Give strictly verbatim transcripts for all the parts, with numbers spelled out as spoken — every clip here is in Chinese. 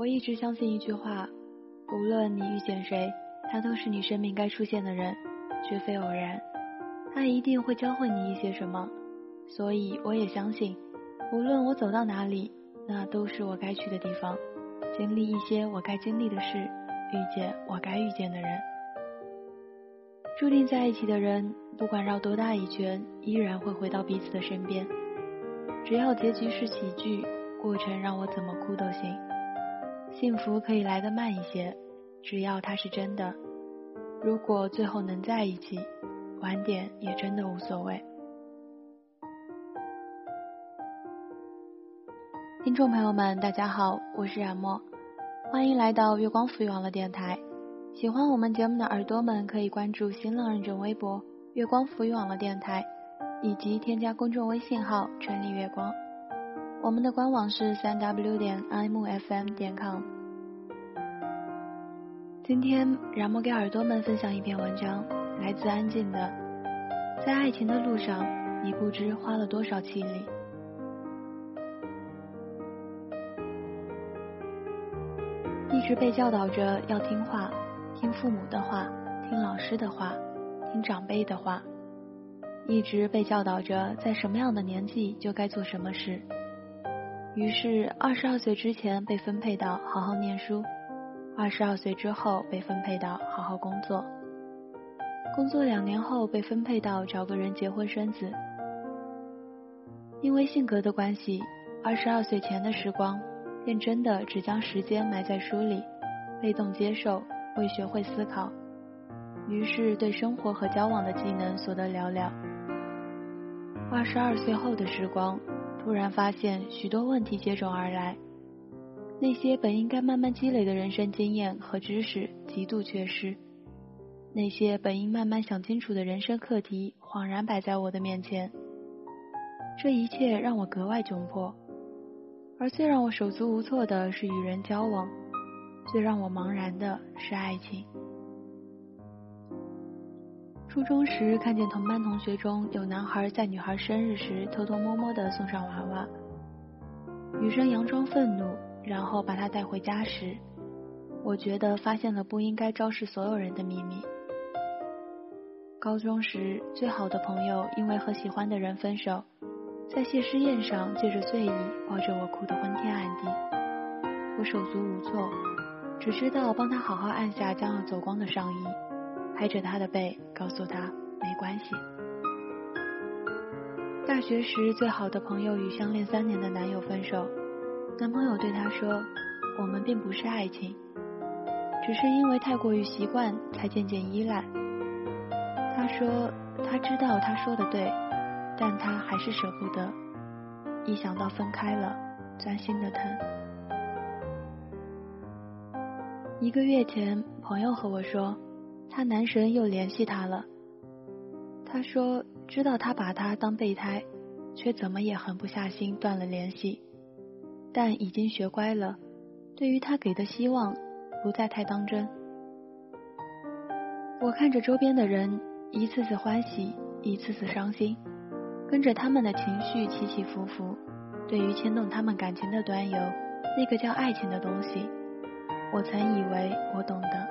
我一直相信一句话，无论你遇见谁，他都是你生命该出现的人，绝非偶然。他一定会教会你一些什么，所以我也相信，无论我走到哪里，那都是我该去的地方，经历一些我该经历的事，遇见我该遇见的人。注定在一起的人，不管绕多大一圈，依然会回到彼此的身边。只要结局是喜剧，过程让我怎么哭都行。幸福可以来得慢一些，只要它是真的。如果最后能在一起，晚点也真的无所谓。听众朋友们，大家好，我是冉墨，欢迎来到月光浮语网络电台。喜欢我们节目的耳朵们可以关注新浪认证微博月光浮语网络电台，以及添加公众微信号城里月光。我们的官网是 三 w 点 i m u f m 点 com。 今天冉墨给耳朵们分享一篇文章，来自安静的《在爱情的路上，你不知花了多少气力》。一直被教导着要听话，听父母的话，听老师的话，听长辈的话，一直被教导着在什么样的年纪就该做什么事。于是二十二岁之前被分配到好好念书，二十二岁之后被分配到好好工作，工作两年后被分配到找个人结婚生子。因为性格的关系，二十二岁前的时光便真的只将时间埋在书里，被动接受，未学会思考，于是对生活和交往的技能所得寥寥。二十二岁后的时光，突然发现许多问题接踵而来，那些本应该慢慢积累的人生经验和知识极度缺失，那些本应慢慢想清楚的人生课题恍然摆在我的面前。这一切让我格外窘迫，而最让我手足无措的是与人交往，最让我茫然的是爱情。初中时看见同班同学中有男孩在女孩生日时偷偷摸摸地送上娃娃，女生佯装愤怒，然后把他带回家时，我觉得发现了不应该昭示所有人的秘密。高中时最好的朋友因为和喜欢的人分手，在谢师宴上借着醉意抱着我哭得昏天暗地，我手足无措，只知道帮他好好按下将要走光的上衣，拍着他的背告诉他没关系。大学时最好的朋友与相恋三年的男友分手，男朋友对他说，我们并不是爱情，只是因为太过于习惯才渐渐依赖。他说他知道他说的对，但他还是舍不得，一想到分开了，钻心的疼。一个月前，朋友和我说，他男神又联系他了。他说，知道他把他当备胎，却怎么也狠不下心断了联系，但已经学乖了，对于他给的希望，不再太当真。我看着周边的人，一次次欢喜，一次次伤心。跟着他们的情绪起起伏伏，对于牵动他们感情的端游，那个叫爱情的东西，我曾以为我懂得。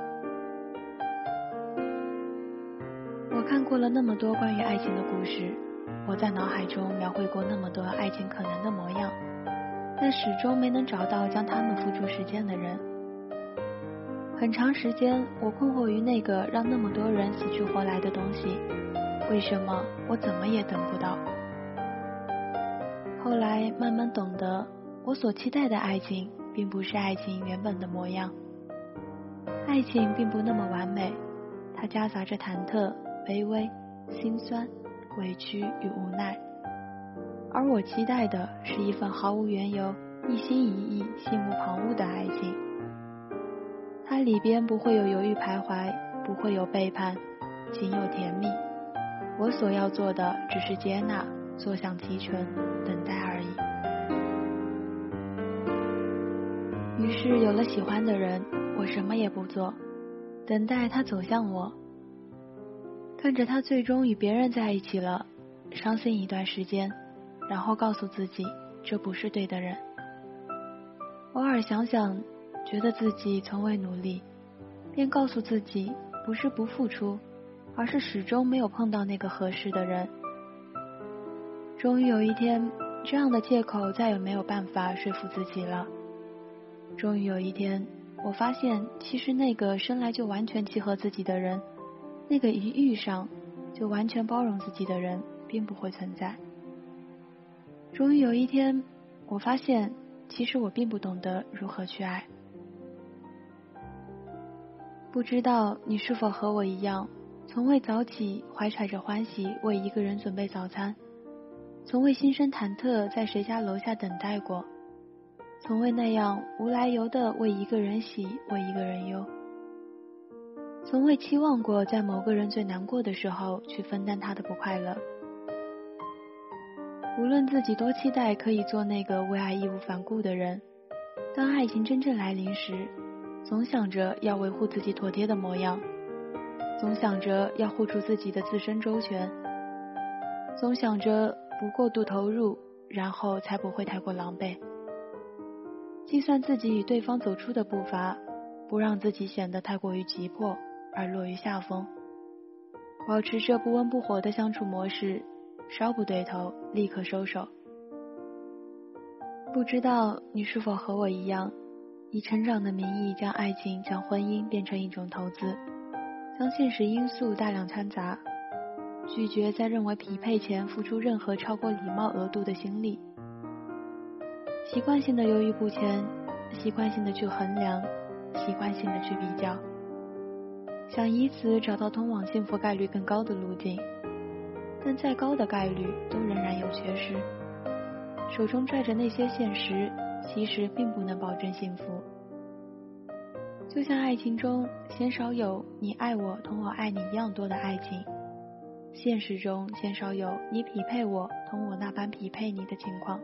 我看过了那么多关于爱情的故事，我在脑海中描绘过那么多爱情可能的模样，但始终没能找到将他们付诸实践的人。很长时间，我困惑于那个让那么多人死去活来的东西，为什么我怎么也等不到？后来慢慢懂得，我所期待的爱情并不是爱情原本的模样，爱情并不那么完美，它夹杂着忐忑、卑微、心酸、委屈与无奈。而我期待的是一份毫无缘由、一心一意、心无旁骛的爱情，它里边不会有犹豫徘徊，不会有背叛，仅有甜蜜。我所要做的只是接纳，坐享其成，等待而已。于是有了喜欢的人，我什么也不做，等待他走向我。看着他最终与别人在一起了，伤心一段时间，然后告诉自己，这不是对的人。偶尔想想，觉得自己从未努力，便告诉自己不是不付出，而是始终没有碰到那个合适的人。终于有一天，这样的借口再也没有办法说服自己了。终于有一天，我发现其实那个生来就完全契合自己的人，那个一遇上就完全包容自己的人并不会存在。终于有一天，我发现其实我并不懂得如何去爱。不知道你是否和我一样，从未早起怀揣着欢喜为一个人准备早餐，从未心生忐忑在谁家楼下等待过，从未那样无来由的为一个人喜为一个人忧，从未期望过在某个人最难过的时候去分担他的不快乐。无论自己多期待可以做那个为爱义无反顾的人，当爱情真正来临时，总想着要维护自己妥帖的模样，总想着要护住自己的自身周全，总想着不过度投入，然后才不会太过狼狈，计算自己与对方走出的步伐，不让自己显得太过于急迫而落于下风，保持着不温不火的相处模式，稍不对头立刻收手。不知道你是否和我一样，以成长的名义将爱情将婚姻变成一种投资，将现实因素大量掺杂，拒绝在认为匹配前付出任何超过礼貌额度的心力，习惯性的犹豫不前，习惯性的去衡量，习惯性的去比较，想以此找到通往幸福概率更高的路径，但再高的概率都仍然有缺失，手中拽着那些现实，其实并不能保证幸福。就像爱情中鲜少有你爱我同我爱你一样多的爱情，现实中鲜少有你匹配我同我那般匹配你的情况。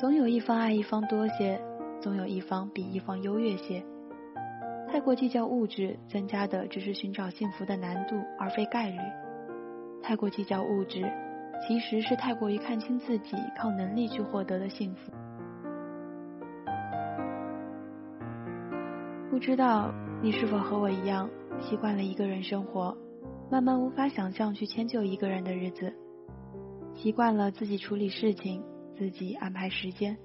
总有一方爱一方多些，总有一方比一方优越些。太过计较物质，增加的只是寻找幸福的难度，而非概率。太过计较物质，其实是太过于看清自己靠能力去获得的幸福。不知道你是否和我一样，习惯了一个人生活，慢慢无法想象去迁就一个人的日子，习惯了自己处理事情，自己安排时间，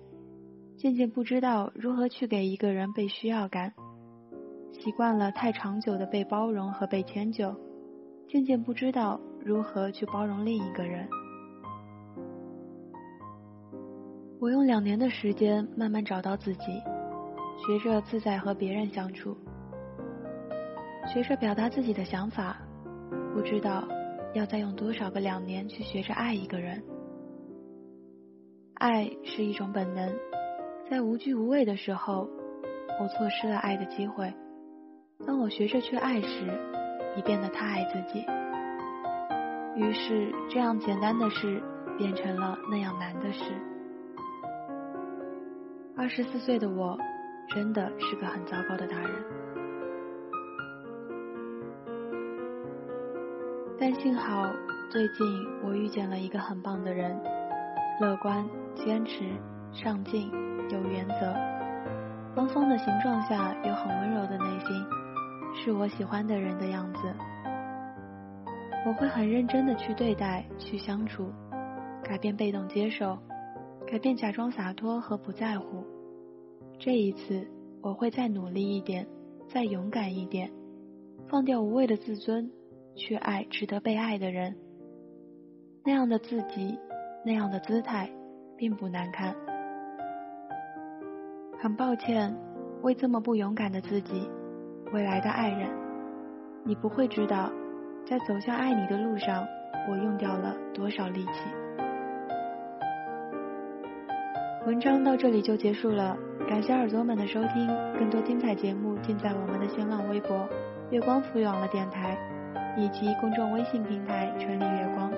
渐渐不知道如何去给一个人被需要感，习惯了太长久的被包容和被迁就，渐渐不知道如何去包容另一个人。我用两年的时间慢慢找到自己，学着自在和别人相处，学着表达自己的想法，不知道要再用多少个两年去学着爱一个人。爱是一种本能，在无惧无畏的时候，我错失了爱的机会。当我学着去爱时，已变得太爱自己，于是这样简单的事变成了那样难的事。二十四岁的我真的是个很糟糕的大人，但幸好最近我遇见了一个很棒的人，乐观、坚持、上进、有原则，方方的形状下有很温柔的内心，是我喜欢的人的样子。我会很认真的去对待，去相处，改变被动接受，改变假装洒脱和不在乎。这一次我会再努力一点，再勇敢一点，放掉无谓的自尊，去爱值得被爱的人。那样的自己，那样的姿态并不难看。很抱歉，为这么不勇敢的自己，未来的爱人，你不会知道在走向爱你的路上，我用掉了多少力气。文章到这里就结束了，感谢耳朵们的收听，更多精彩节目尽在我们的新浪微博月光赋予网络电台以及公众微信平台城里月光。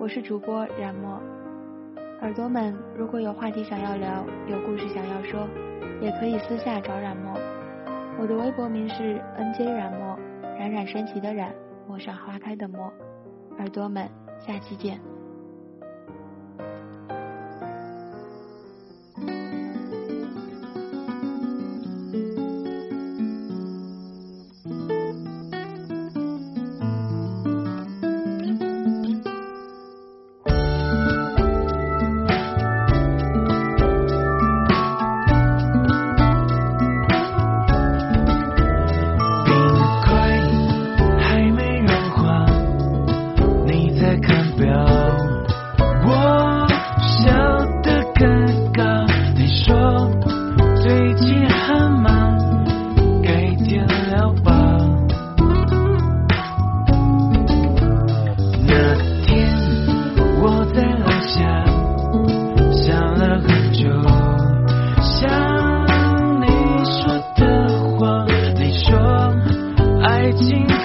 我是主播冉墨，耳朵们如果有话题想要聊，有故事想要说，也可以私下找冉墨。我的微博名是 N J 冉墨，冉冉升起的冉，陌上花开的陌。耳朵们，下期见。我知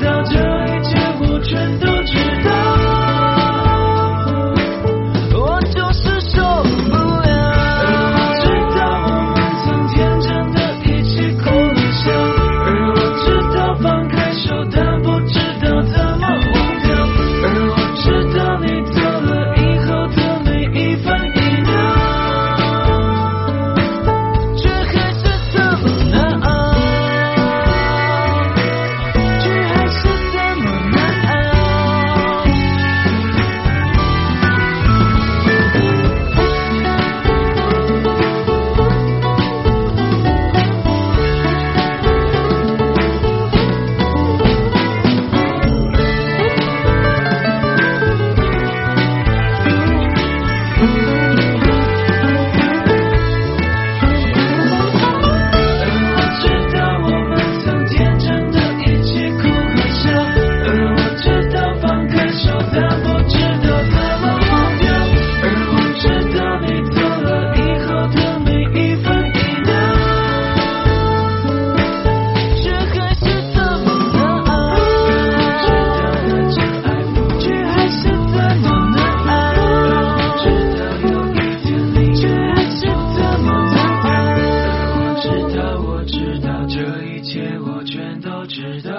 道这一切我全都知道。